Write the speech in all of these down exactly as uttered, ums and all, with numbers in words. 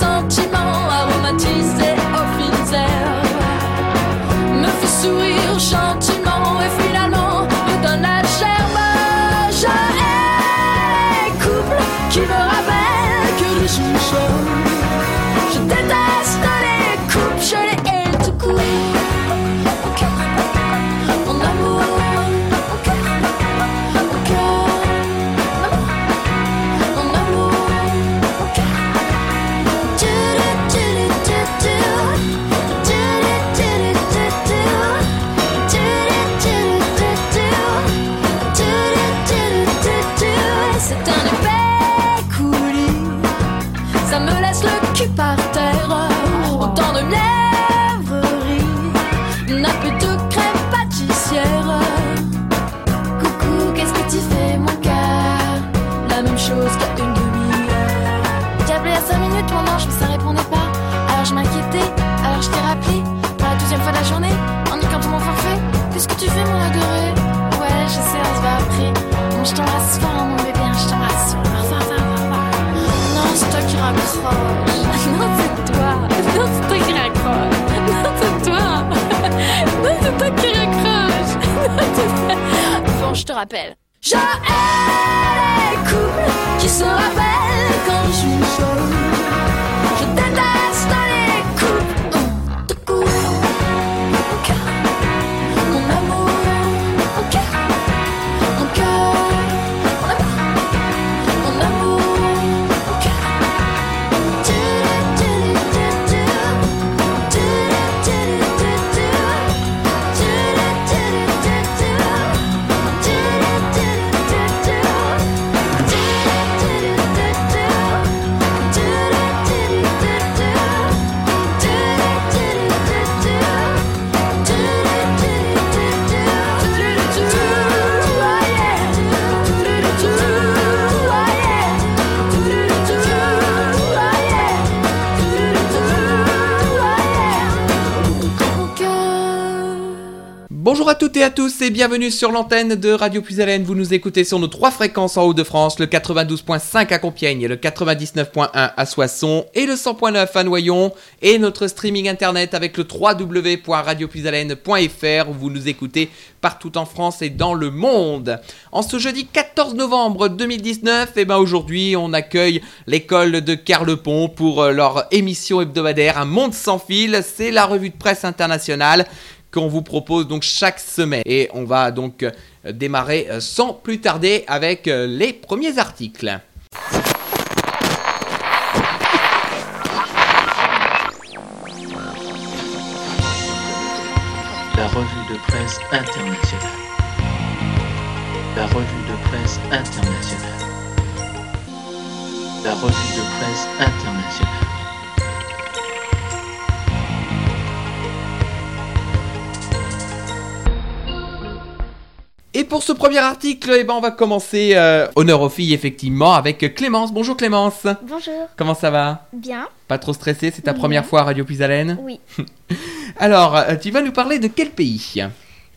sentiments aromatisés aux fines herbes me fait sourire gentiment et finalement me donne la gerbe. J'ai un couple qui me rappelle que je suis jeune. Je déteste les couples, je les hais tout court. Par terre, autant de lèvreries, n'a plus de crème pâtissière. Coucou, qu'est-ce que tu fais, mon cœur? La même chose qu'à une demi-heure. J'ai appelé à cinq minutes, mon ange, mais ça répondait pas. Alors je m'inquiétais, alors je t'ai rappelé. Pour la douzième fois de la journée, en niquant tout mon forfait. Qu'est-ce que tu fais, mon adoré? Ouais, je sais, on se voit après. Bon, je t'embrasse fort, mon bébé, je t'embrasse fort. C'est toi qui raccroche. Non, c'est toi. Non, c'est toi qui raccroche. Non, c'est toi. Non, c'est toi qui raccroche. Non, c'est toi. Bon, je te rappelle. Je hais les couples qui se rappellent quand je suis jeune. Je déteste les couples de couples. Ok, mon amour. Ok, mon cœur. Bonjour à toutes et à tous et bienvenue sur l'antenne de Radio Plus Halène. Vous nous écoutez sur nos trois fréquences en Hauts-de-France, le quatre-vingt-douze virgule cinq à Compiègne, le quatre-vingt-dix-neuf virgule un à Soissons et le cent virgule neuf à Noyon, et notre streaming internet avec le w w w point radio plus halène point f r où vous nous écoutez partout en France et dans le monde. En ce jeudi quatorze novembre deux mille dix-neuf, et ben aujourd'hui on accueille l'école de Carlepont pour leur émission hebdomadaire Un Monde Sans Fil. C'est la revue de presse internationale qu'on vous propose donc chaque semaine. Et on va donc démarrer sans plus tarder avec les premiers articles. La revue de presse internationale. La revue de presse internationale. La revue de presse internationale. Et pour ce premier article, eh ben on va commencer euh, honneur aux filles, effectivement, avec Clémence. Bonjour Clémence. Bonjour. Comment ça va? Bien. Pas trop stressée, c'est ta oui. première fois à Radio Plus Halène? Oui. Alors, tu vas nous parler de quel pays?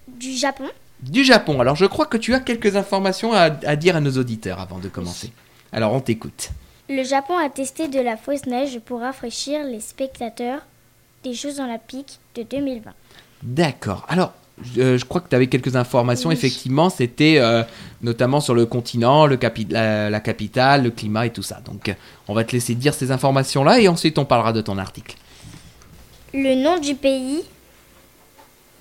Du Japon. Du Japon. Alors, je crois que tu as quelques informations à, à dire à nos auditeurs avant de commencer. Oui. Alors, on t'écoute. Le Japon a testé de la fausse neige pour rafraîchir les spectateurs des Jeux Olympiques de deux mille vingt. D'accord. Alors... Je, je crois que tu avais quelques informations, oui. Effectivement, c'était euh, notamment sur le continent, le capi- la, la capitale, le climat et tout ça. Donc, on va te laisser dire ces informations-là et ensuite on parlera de ton article. Le nom du pays,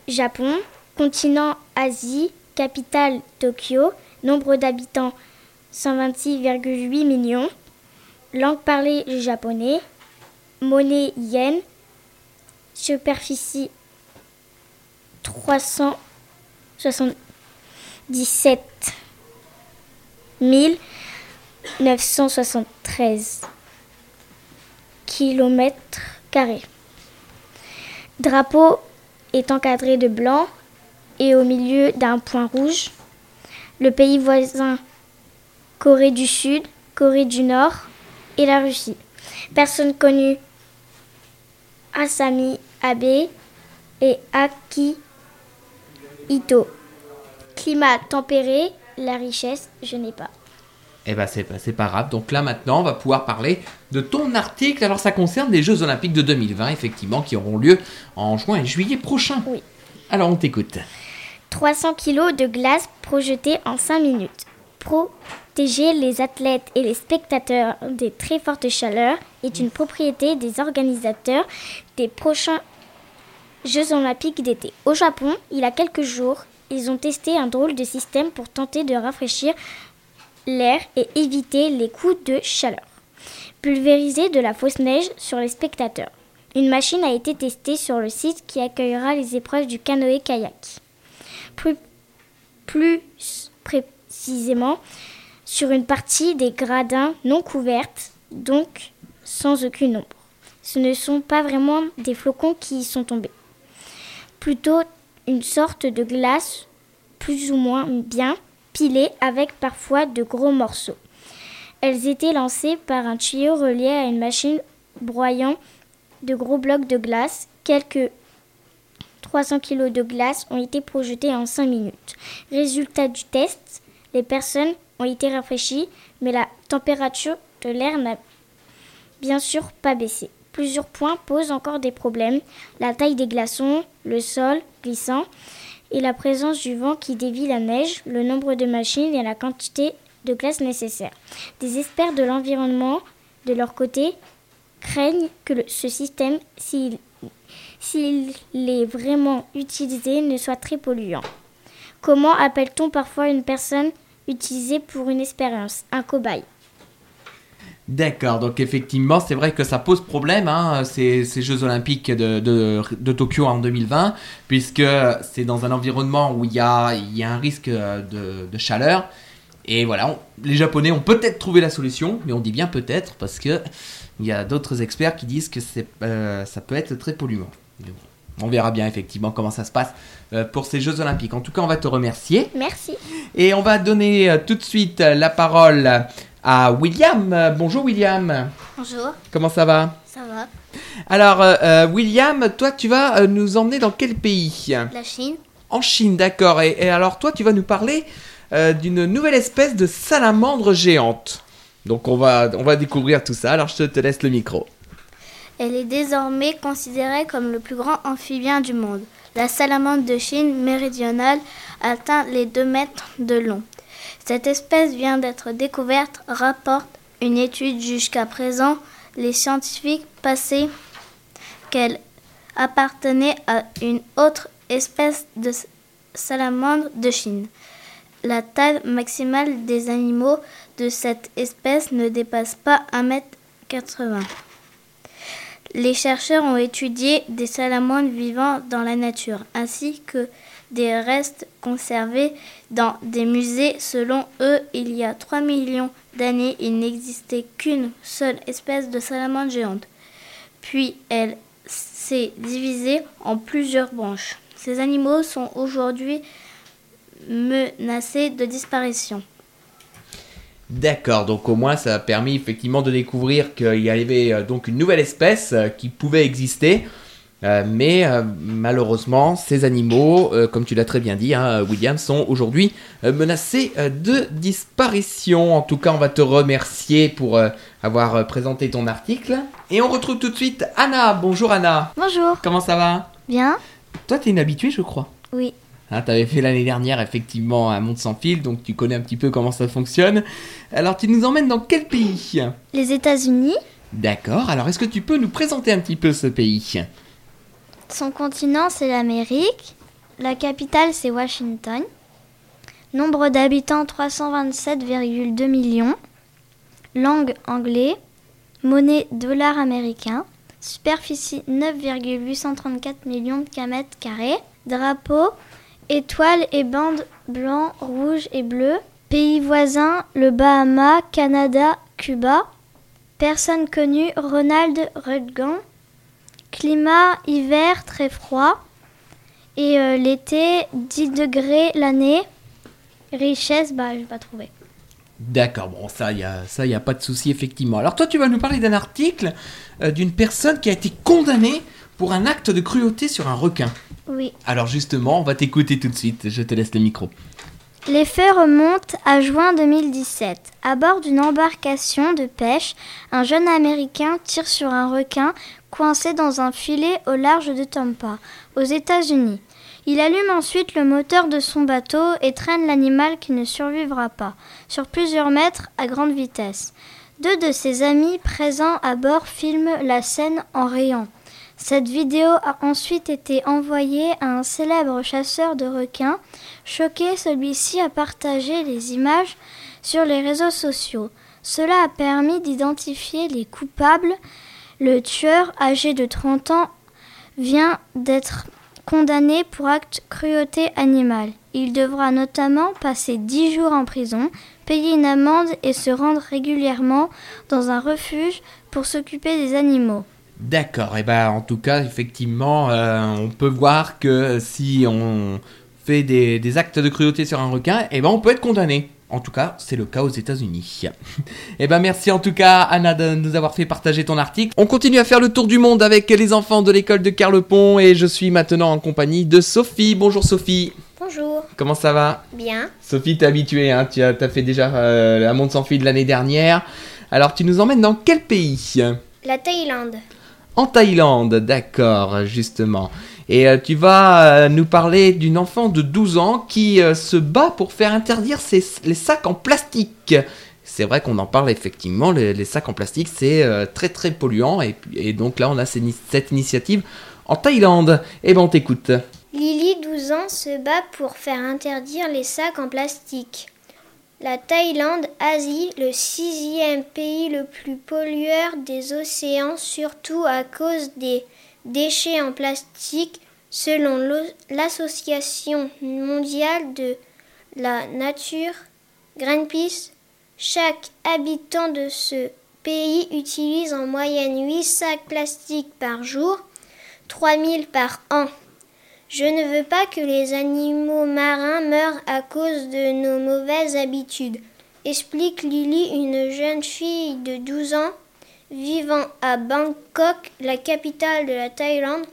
Japon, continent Asie, capitale Tokyo, nombre d'habitants cent vingt-six virgule huit millions, langue parlée japonais, monnaie yen, superficie trois cent soixante-dix-sept mille neuf cent soixante-treize kilomètres carrés. Drapeau est encadré de blanc et au milieu d'un point rouge. Le pays voisin, Corée du Sud, Corée du Nord et la Russie. Personne connue, Asami Abe et Aki Ito. Climat tempéré, la richesse, je n'ai pas. Eh ben c'est, c'est pas grave. Donc là maintenant on va pouvoir parler de ton article. Alors ça concerne les Jeux Olympiques de deux mille vingt effectivement qui auront lieu en juin et juillet prochain. Oui. Alors on t'écoute. trois cents kilos de glace projetés en cinq minutes. Protéger les athlètes et les spectateurs des très fortes chaleurs est une propriété des organisateurs des prochains Jeux Olympiques d'été. Au Japon, il y a quelques jours, ils ont testé un drôle de système pour tenter de rafraîchir l'air et éviter les coups de chaleur. Pulvériser de la fausse neige sur les spectateurs. Une machine a été testée sur le site qui accueillera les épreuves du canoë-kayak. Plus, plus précisément, sur une partie des gradins non couvertes, donc sans aucune ombre. Ce ne sont pas vraiment des flocons qui y sont tombés. Plutôt une sorte de glace, plus ou moins bien pilée, avec parfois de gros morceaux. Elles étaient lancées par un tuyau relié à une machine broyant de gros blocs de glace. Quelques trois cents kilos de glace ont été projetés en cinq minutes. Résultat du test, les personnes ont été rafraîchies, mais la température de l'air n'a bien sûr pas baissé. Plusieurs points posent encore des problèmes. La taille des glaçons, le sol glissant et la présence du vent qui dévie la neige, le nombre de machines et la quantité de glace nécessaire. Des experts de l'environnement, de leur côté, craignent que le, ce système, s'il, s'il est vraiment utilisé, ne soit très polluant. Comment appelle-t-on parfois une personne utilisée pour une expérience ? Un cobaye. D'accord, donc effectivement, c'est vrai que ça pose problème, hein, ces, ces Jeux Olympiques de, de, de Tokyo en deux mille vingt, puisque c'est dans un environnement où il y a, il y a un risque de, de chaleur. Et voilà, on, les Japonais ont peut-être trouvé la solution, mais on dit bien peut-être, parce qu'il y a d'autres experts qui disent que c'est, euh, ça peut être très polluant. Donc, on verra bien effectivement comment ça se passe pour ces Jeux Olympiques. En tout cas, on va te remercier. Merci. Et on va donner tout de suite la parole à William. Bonjour William. Bonjour. Comment ça va ? Ça va. Alors euh, William, toi tu vas nous emmener dans quel pays ? La Chine. En Chine, d'accord. Et, et alors toi tu vas nous parler euh, d'une nouvelle espèce de salamandre géante. Donc on va, on va découvrir tout ça. Alors je te, te laisse le micro. Elle est désormais considérée comme le plus grand amphibien du monde. La salamandre de Chine méridionale atteint les deux mètres de long. Cette espèce vient d'être découverte, rapporte une étude. Jusqu'à présent, les scientifiques pensaient qu'elle appartenait à une autre espèce de salamandre de Chine. La taille maximale des animaux de cette espèce ne dépasse pas un mètre quatre-vingts. Les chercheurs ont étudié des salamandres vivant dans la nature, ainsi que des restes conservés dans des musées. Selon eux, il y a trois millions d'années, il n'existait qu'une seule espèce de salamandre géante. Puis, elle s'est divisée en plusieurs branches. Ces animaux sont aujourd'hui menacés de disparition. D'accord, donc au moins ça a permis effectivement de découvrir qu'il y avait donc une nouvelle espèce qui pouvait exister. Euh, mais euh, malheureusement, ces animaux, euh, comme tu l'as très bien dit, hein, William, sont aujourd'hui euh, menacés euh, de disparition. En tout cas, on va te remercier pour euh, avoir euh, présenté ton article. Et on retrouve tout de suite Anna. Bonjour Anna. Bonjour. Comment ça va ? Bien. Toi, t'es une habituée, je crois. Oui. Hein, t'avais fait l'année dernière, effectivement, Un Monde Sans Fil, donc tu connais un petit peu comment ça fonctionne. Alors, tu nous emmènes dans quel pays ? Les États-Unis. D'accord. Alors, est-ce que tu peux nous présenter un petit peu ce pays ? Son continent, c'est l'Amérique. La capitale, c'est Washington. Nombre d'habitants, trois cent vingt-sept virgule deux millions. Langue, anglais. Monnaie, dollar américain. Superficie, neuf virgule huit cent trente-quatre millions de kilomètres carrés. Drapeau, étoiles et bandes blanc, rouge et bleu. Pays voisins, le Bahama, Canada, Cuba. Personne connue, Ronald Reagan. Climat, hiver, très froid. Et euh, l'été, dix degrés l'année. Richesse, bah, je n'ai pas trouvé. D'accord, bon, ça, il n'y a, ça, y a pas de souci, effectivement. Alors, toi, tu vas nous parler d'un article euh, d'une personne qui a été condamnée pour un acte de cruauté sur un requin. Oui. Alors, justement, on va t'écouter tout de suite. Je te laisse le micro. Les faits remontent à juin deux mille dix-sept. À bord d'une embarcation de pêche, un jeune Américain tire sur un requin coincé dans un filet au large de Tampa, aux États-Unis. Il allume ensuite le moteur de son bateau et traîne l'animal qui ne survivra pas, sur plusieurs mètres à grande vitesse. Deux de ses amis présents à bord filment la scène en riant. Cette vidéo a ensuite été envoyée à un célèbre chasseur de requins. Choqué, celui-ci a partagé les images sur les réseaux sociaux. Cela a permis d'identifier les coupables. Le tueur, âgé de trente ans, vient d'être condamné pour acte cruauté animale. Il devra notamment passer dix jours en prison, payer une amende et se rendre régulièrement dans un refuge pour s'occuper des animaux. D'accord, et ben en tout cas, effectivement, euh, on peut voir que si on fait des, des actes de cruauté sur un requin, et ben on peut être condamné. En tout cas, c'est le cas aux États-Unis. Eh ben merci en tout cas, Anna, de nous avoir fait partager ton article. On continue à faire le tour du monde avec les enfants de l'école de Carlepont et je suis maintenant en compagnie de Sophie. Bonjour Sophie. Bonjour. Comment ça va ? Bien. Sophie, t'es habituée, hein, tu as, t'as fait déjà euh, Un Monde Sans Fil l'année dernière. Alors, tu nous emmènes dans quel pays ? La Thaïlande. En Thaïlande, d'accord, justement. Et euh, tu vas euh, nous parler d'une enfant de douze ans qui euh, se bat pour faire interdire ses, les sacs en plastique. C'est vrai qu'on en parle effectivement, les, les sacs en plastique c'est euh, très très polluant et, et donc là on a cette, cette initiative en Thaïlande. Et ben on t'écoute. Lily, douze ans, se bat pour faire interdire les sacs en plastique. La Thaïlande, Asie, le sixième pays le plus pollueur des océans, surtout à cause des déchets en plastique, selon l'Association mondiale de la nature, Greenpeace, chaque habitant de ce pays utilise en moyenne huit sacs plastiques par jour, trois mille par an. Je ne veux pas que les animaux marins meurent à cause de nos mauvaises habitudes, explique Lily, une jeune fille de douze ans, vivant à Bangkok, la capitale de la Thaïlande.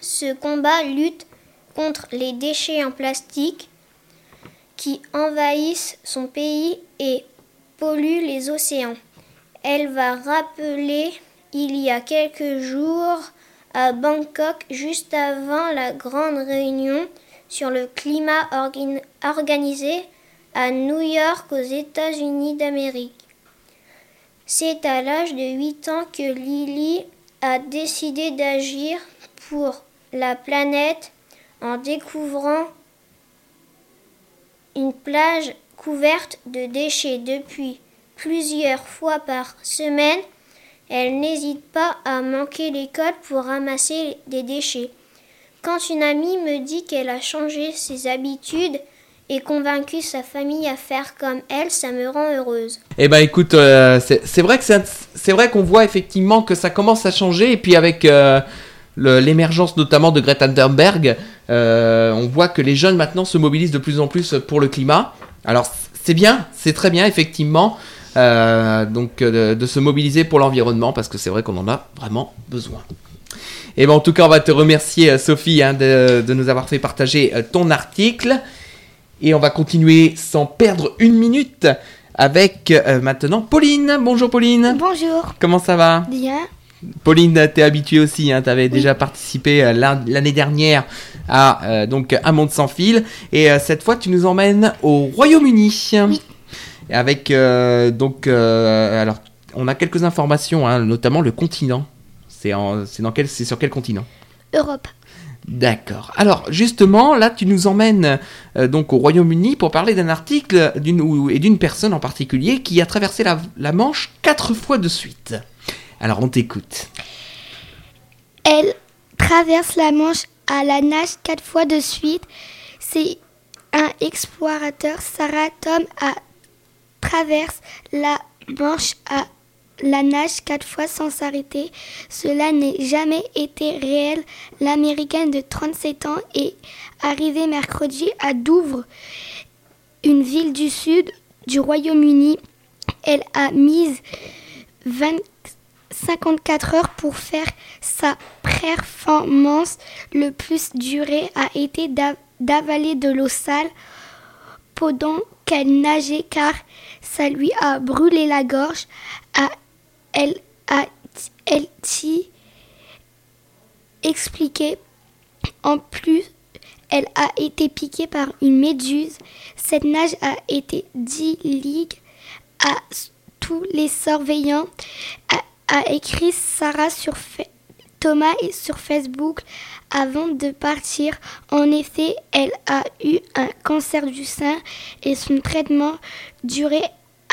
Ce combat lutte contre les déchets en plastique qui envahissent son pays et polluent les océans. Elle va rappeler il y a quelques jours à Bangkok, juste avant la grande réunion sur le climat organ- organisée à New York aux États-Unis d'Amérique. C'est à l'âge de huit ans que Lily a décidé d'agir pour la planète en découvrant une plage couverte de déchets. Depuis plusieurs fois par semaine, elle n'hésite pas à manquer l'école pour ramasser des déchets. Quand une amie me dit qu'elle a changé ses habitudes et convaincu sa famille à faire comme elle, ça me rend heureuse. Eh ben écoute, euh, c'est, c'est vrai que c'est, c'est vrai qu'on voit effectivement que ça commence à changer. Et puis avec euh, le, l'émergence notamment de Greta Thunberg, euh, on voit que les jeunes maintenant se mobilisent de plus en plus pour le climat. Alors c'est bien, c'est très bien effectivement euh, donc de, de se mobiliser pour l'environnement parce que c'est vrai qu'on en a vraiment besoin. Et ben en tout cas, on va te remercier Sophie hein, de, de nous avoir fait partager ton article. Et on va continuer sans perdre une minute avec euh, maintenant Pauline. Bonjour Pauline. Bonjour. Comment ça va ? Bien. Pauline, t'es habituée aussi, hein, t'avais oui. déjà participé euh, l'année dernière à euh, donc, Un Monde Sans Fil. Et euh, cette fois, tu nous emmènes au Royaume-Uni. Oui. Avec euh, donc, euh, alors, on a quelques informations, hein, notamment le continent. C'est, en, c'est, dans quel, c'est sur quel continent ? Europe. D'accord. Alors justement, là, tu nous emmènes euh, donc au Royaume-Uni pour parler d'un article d'une, ou, et d'une personne en particulier qui a traversé la, la Manche quatre fois de suite. Alors, on t'écoute. Elle traverse la Manche à la nage quatre fois de suite. C'est un explorateur, Sarah Tom, a traverse la Manche à la nage quatre fois sans s'arrêter. Cela n'a jamais été réel. L'américaine de trente-sept ans est arrivée mercredi à Douvres, une ville du sud du Royaume-Uni. Elle a mis vingt, cinquante-quatre heures pour faire sa performance. Le plus duré a été d'av- d'avaler de l'eau sale pendant qu'elle nageait car ça lui a brûlé la gorge. À elle a elle t'y expliqué. En plus, elle a été piquée par une méduse. Cette nage a été dix ligues à tous les surveillants, a, a écrit Sarah sur fa- Thomas et sur Facebook avant de partir. En effet, elle a eu un cancer du sein et son traitement duré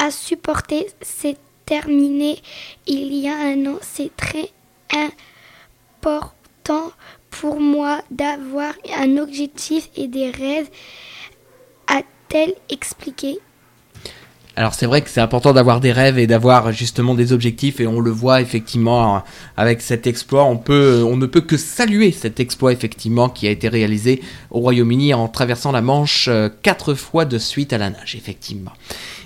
à supporter s'est terminé il y a un an. C'est très important pour moi d'avoir un objectif et des rêves, a-t-elle expliqué. Alors c'est vrai que c'est important d'avoir des rêves et d'avoir justement des objectifs, et on le voit effectivement avec cet exploit. On peut, on ne peut que saluer cet exploit effectivement qui a été réalisé au Royaume-Uni en traversant la Manche quatre fois de suite à la nage effectivement.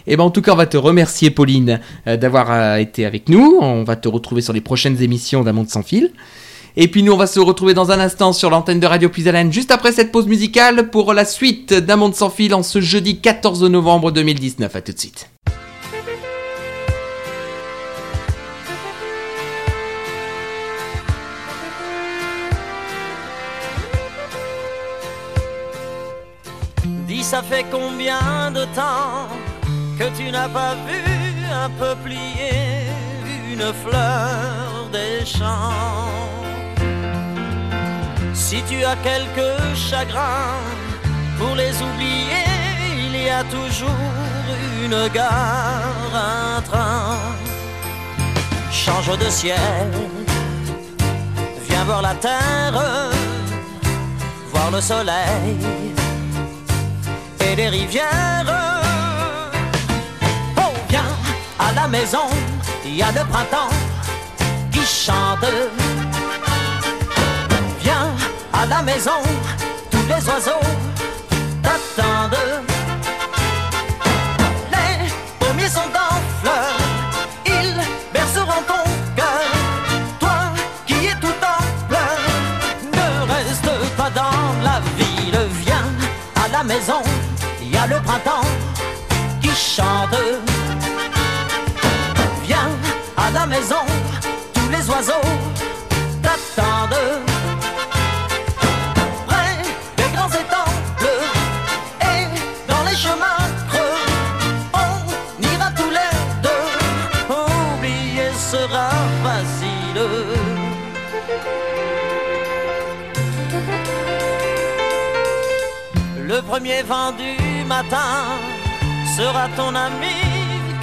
Et ben en tout cas on va te remercier Pauline d'avoir été avec nous. On va te retrouver sur les prochaines émissions d'Un Monde Sans Fil. Et puis nous on va se retrouver dans un instant sur l'antenne de Radio Plus Halène juste après cette pause musicale pour la suite d'Un Monde Sans Fil en ce jeudi quatorze novembre deux mille dix-neuf. À tout de suite. Dis, ça fait combien de temps que tu n'as pas vu un peuplier, une fleur des champs? Si tu as quelques chagrins, pour les oublier, il y a toujours une gare, un train. Change de ciel, viens voir la terre, voir le soleil et les rivières. Oh, viens à la maison, il y a le printemps qui chante. Viens à la maison, tous les oiseaux t'attendent. Les pommiers sont en fleurs, ils berceront ton cœur. Toi qui es tout en pleurs, ne reste pas dans la ville. Viens à la maison, il y a le printemps qui chante. Viens à la maison, tous les oiseaux t'attendent. Le premier vent du matin sera ton ami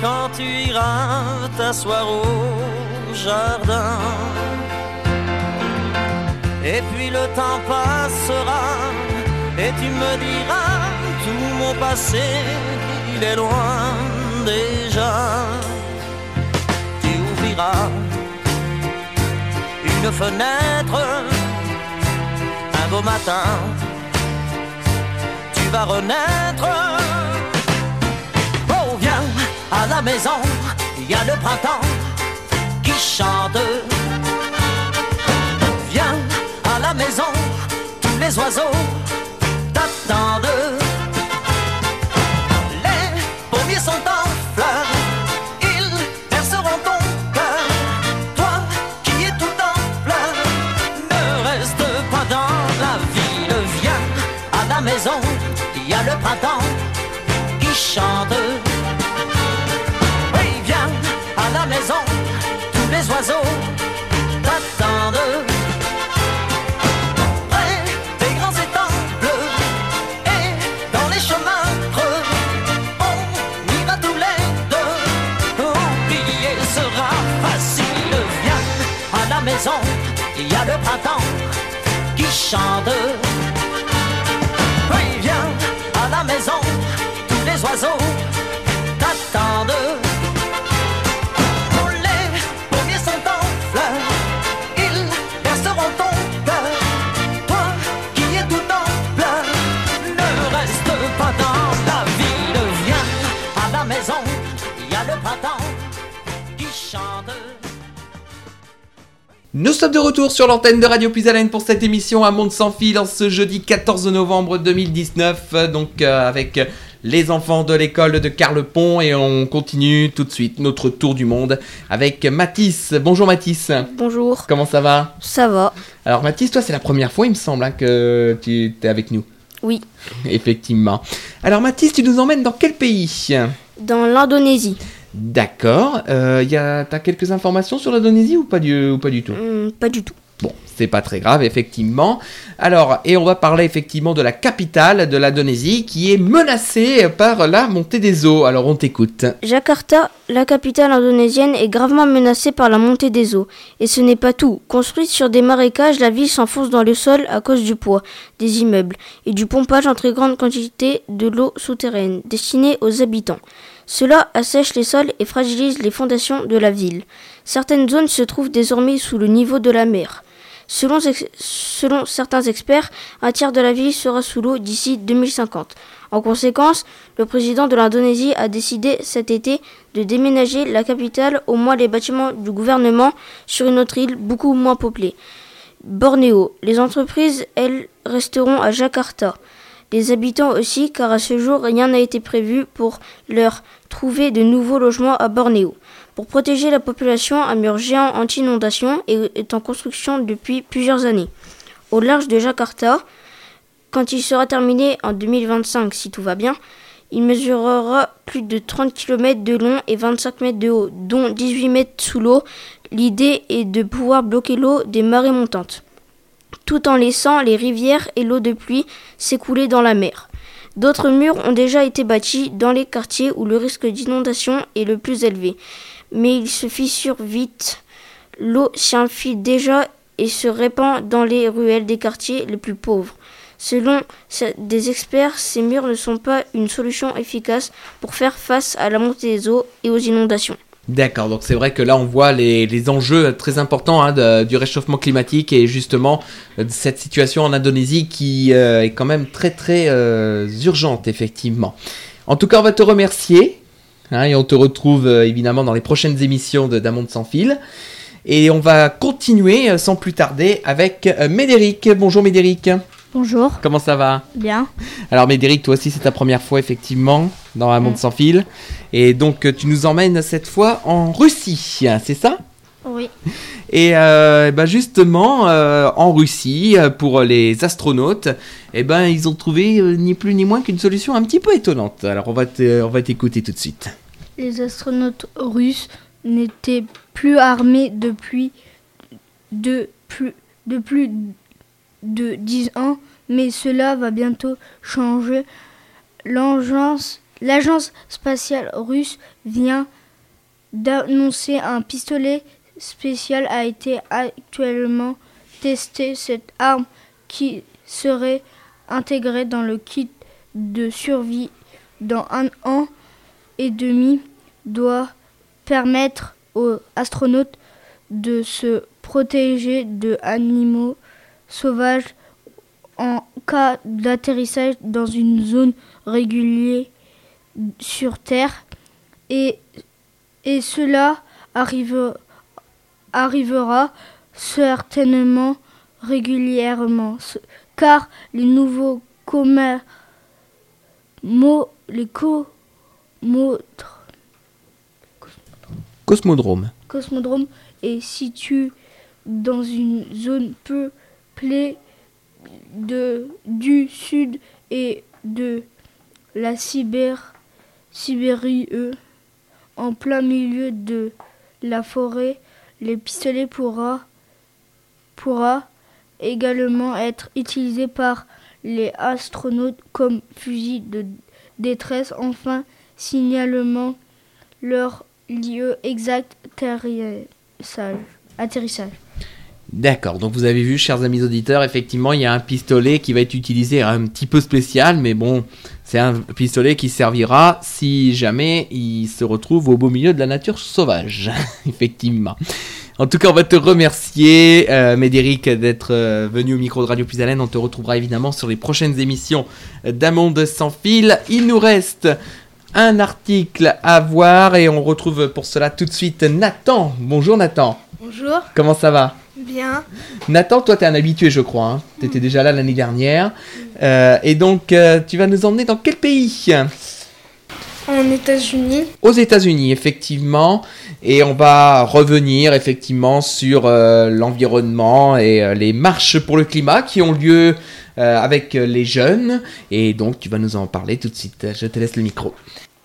quand tu iras t'asseoir au jardin. Et puis le temps passera et tu me diras tout mon passé, il est loin déjà. Tu ouvriras une fenêtre un beau matin, va renaître. Oh, viens à la maison, il y a le printemps qui chante. Viens à la maison, tous les oiseaux t'attendent. Les pommiers sont en fleurs, ils perceront ton cœur. Toi qui es tout en pleurs, ne reste pas dans la ville. Viens à la maison, il y a le printemps qui chante. Oui, viens à la maison, tous les oiseaux t'attendent. Près des grands étangs bleus et dans les chemins creux, on y va tous les deux. Oublier sera facile. Viens à la maison, il y a le printemps qui chante. Oui, viens à la maison, tous les oiseaux t'attendent. Les pommiers sont en fleurs, ils berceront ton cœur. Toi qui es tout en pleurs, ne reste pas dans la ville. Viens à la maison, il y a le printemps qui chante. Nous sommes de retour sur l'antenne de Radio Plus Halène pour cette émission Un Monde Sans Fil en ce jeudi quatorze novembre deux mille dix-neuf, donc euh, avec les enfants de l'école de Carlepont et on continue tout de suite notre tour du monde avec Mathis. Bonjour Mathis. Bonjour. Comment ça va ? Ça va. Alors Mathis, toi c'est la première fois il me semble hein, que tu es avec nous. Oui. Effectivement. Alors Mathis, tu nous emmènes dans quel pays ? Dans l'Indonésie. D'accord. Euh, y a, t'as quelques informations sur l'Indonésie ou pas du, ou pas du tout ? Mmh, pas du tout. Bon, c'est pas très grave, effectivement. Alors, et on va parler effectivement de la capitale de l'Indonésie qui est menacée par la montée des eaux. Alors, on t'écoute. Jakarta, la capitale indonésienne, est gravement menacée par la montée des eaux. Et ce n'est pas tout. Construite sur des marécages, la ville s'enfonce dans le sol à cause du poids des immeubles et du pompage en très grande quantité de l'eau souterraine destinée aux habitants. Cela assèche les sols et fragilise les fondations de la ville. Certaines zones se trouvent désormais sous le niveau de la mer. Selon, selon certains experts, un tiers de la ville sera sous l'eau d'ici deux mille cinquante. En conséquence, le président de l'Indonésie a décidé cet été de déménager la capitale, au moins les bâtiments du gouvernement, sur une autre île beaucoup moins peuplée, Bornéo. Les entreprises, elles, resteront à Jakarta. Les habitants aussi, car à ce jour, rien n'a été prévu pour leur trouver de nouveaux logements à Bornéo. Pour protéger la population, un mur géant anti-inondation est en construction depuis plusieurs années, au large de Jakarta. Quand il sera terminé en deux mille vingt-cinq, si tout va bien, il mesurera plus de trente kilomètres de long et vingt-cinq mètres de haut, dont dix-huit mètres sous l'eau. L'idée est de pouvoir bloquer l'eau des marées montantes, tout en laissant les rivières et l'eau de pluie s'écouler dans la mer. D'autres murs ont déjà été bâtis dans les quartiers où le risque d'inondation est le plus élevé. Mais il se fissure vite, l'eau s'y infiltre déjà et se répand dans les ruelles des quartiers les plus pauvres. Selon des experts, ces murs ne sont pas une solution efficace pour faire face à la montée des eaux et aux inondations. D'accord, donc c'est vrai que là on voit les, les enjeux très importants hein, de, du réchauffement climatique et justement de cette situation en Indonésie qui euh, est quand même très très euh, urgente effectivement. En tout cas on va te remercier. Hein, et on te retrouve euh, évidemment dans les prochaines émissions de, d'Un Monde Sans Fil. Et on va continuer euh, sans plus tarder avec euh, Médéric. Bonjour Médéric. Bonjour. Comment ça va ? Bien. Alors Médéric, toi aussi c'est ta première fois effectivement dans Un Monde mmh. Sans Fil. Et donc euh, tu nous emmènes cette fois en Russie, hein, c'est ça ? Oui. Et euh, ben justement, euh, en Russie, pour les astronautes, eh ben, ils ont trouvé euh, ni plus ni moins qu'une solution un petit peu étonnante. Alors on va, on va t'écouter tout de suite. Les astronautes russes n'étaient plus armés depuis de plus de, plus de dix ans, mais cela va bientôt changer. L'agence, l'agence spatiale russe vient d'annoncer un pistolet spécial a été actuellement testé. Cette arme qui serait intégrée dans le kit de survie dans un an et demi doit permettre aux astronautes de se protéger de animaux sauvages en cas d'atterrissage dans une zone régulière sur Terre et, et cela arrive arrivera certainement régulièrement, car les nouveaux commer- mo- les co- mo- cosmodrome. cosmodrome est situé dans une zone peuplée de, du sud et de la Sibérie, Sibérie, en plein milieu de la forêt. Les pistolets pourra, pourra également être utilisé par les astronautes comme fusil de détresse. Enfin, signalement leur lieu exact atterrissage. D'accord, donc vous avez vu, chers amis auditeurs, effectivement, il y a un pistolet qui va être utilisé un petit peu spécial, mais bon, c'est un pistolet qui servira si jamais il se retrouve au beau milieu de la nature sauvage, effectivement. En tout cas, on va te remercier, euh, Médéric, d'être euh, venu au micro de Radio Plus Halène. On te retrouvera évidemment sur les prochaines émissions d'Un Monde Sans Fil. Il nous reste un article à voir et on retrouve pour cela tout de suite Nathan. Bonjour Nathan. Bonjour. Comment ça va ? Bien. Nathan, toi, t'es un habitué, je crois. Hein. T'étais déjà là l'année dernière. Euh, et donc, euh, tu vas nous emmener dans quel pays ? En États-Unis. Aux États-Unis, effectivement. Et on va revenir, effectivement, sur euh, l'environnement et euh, les marches pour le climat qui ont lieu euh, avec euh, les jeunes. Et donc, tu vas nous en parler tout de suite. Je te laisse le micro.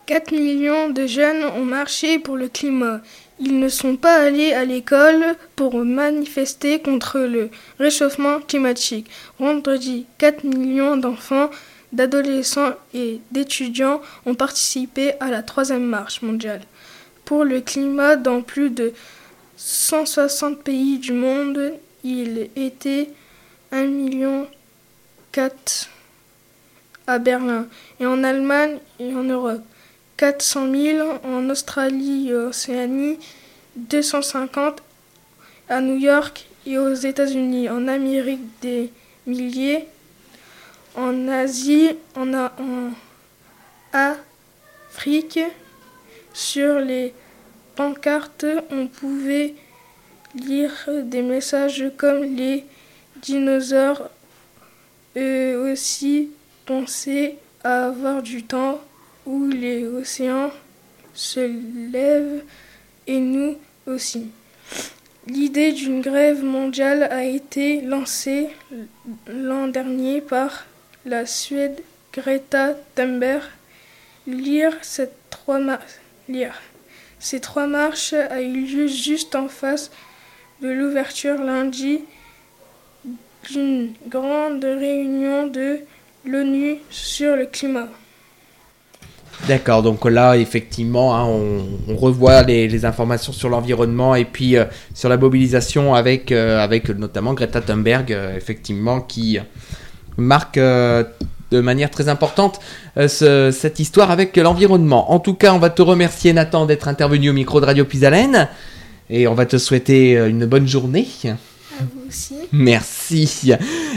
quatre millions de jeunes ont marché pour le climat. Ils ne sont pas allés à l'école pour manifester contre le réchauffement climatique. Vendredi, quatre millions d'enfants, d'adolescents et d'étudiants ont participé à la troisième marche mondiale pour le climat dans plus de cent soixante pays du monde. Il était un virgule quatre million à Berlin et en Allemagne et en Europe, quatre cent mille en Australie et Océanie, deux cent cinquante à New York et aux États-Unis, en Amérique des milliers, en Asie, en, A- en Afrique. Sur les pancartes, on pouvait lire des messages comme les dinosaures, eux aussi pensaient à avoir du temps, où les océans se lèvent et nous aussi. L'idée d'une grève mondiale a été lancée l'an dernier par la Suède Greta Thunberg. Lire cette trois mar- lire. Ces trois marches a eu lieu juste en face de l'ouverture lundi d'une grande réunion de l'ONU sur le climat. D'accord, donc là, effectivement, hein, on, on revoit les, les informations sur l'environnement et puis euh, sur la mobilisation avec, euh, avec notamment Greta Thunberg, euh, effectivement, qui marque euh, de manière très importante euh, ce, cette histoire avec l'environnement. En tout cas, on va te remercier, Nathan, d'être intervenu au micro de Radio Plus Halène et on va te souhaiter une bonne journée. À vous aussi. Merci.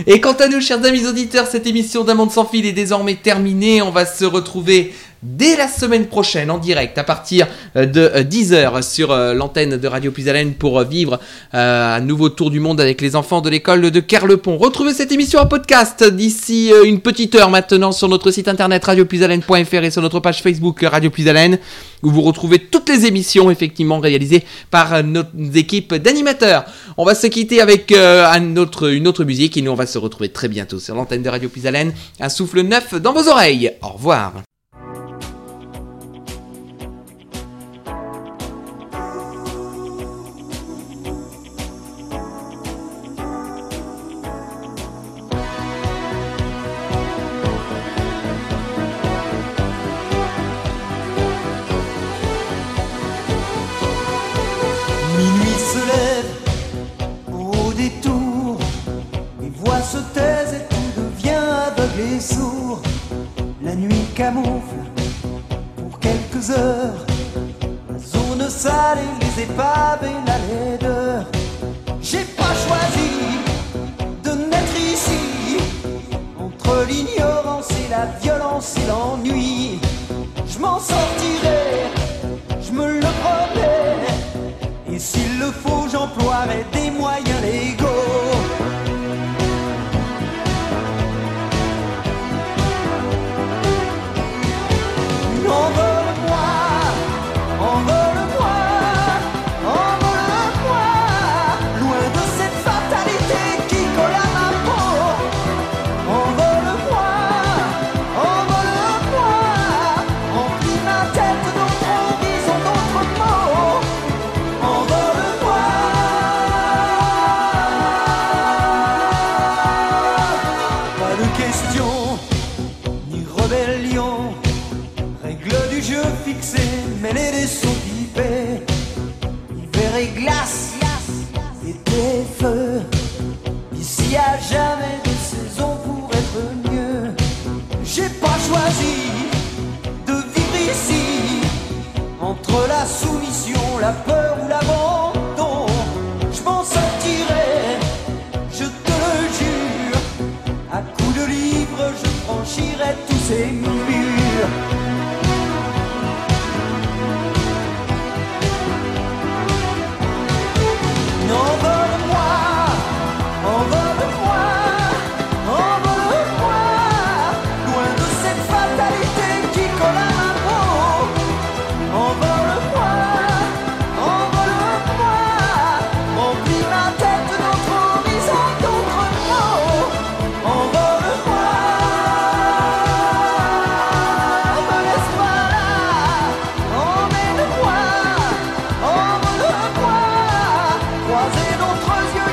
Et quant à nous, chers amis auditeurs, cette émission d'Un Monde Sans Fil est désormais terminée. On va se retrouver dès la semaine prochaine en direct à partir de dix heures sur l'antenne de Radio Plus Halène pour vivre un nouveau tour du monde avec les enfants de l'école de Carlepont. Retrouvez cette émission en podcast d'ici une petite heure maintenant sur notre site internet radio plus halène point f r et sur notre page Facebook Radio Plus Halène où vous retrouvez toutes les émissions effectivement réalisées par nos équipes d'animateurs. On va se quitter avec un autre, une autre musique et nous on va se retrouver très bientôt sur l'antenne de Radio Plus Halène. Un souffle neuf dans vos oreilles. Au revoir. Envole-moi, envole-moi, loin de cette fatalité qui colle à ma peau. croiser d'autres yeux.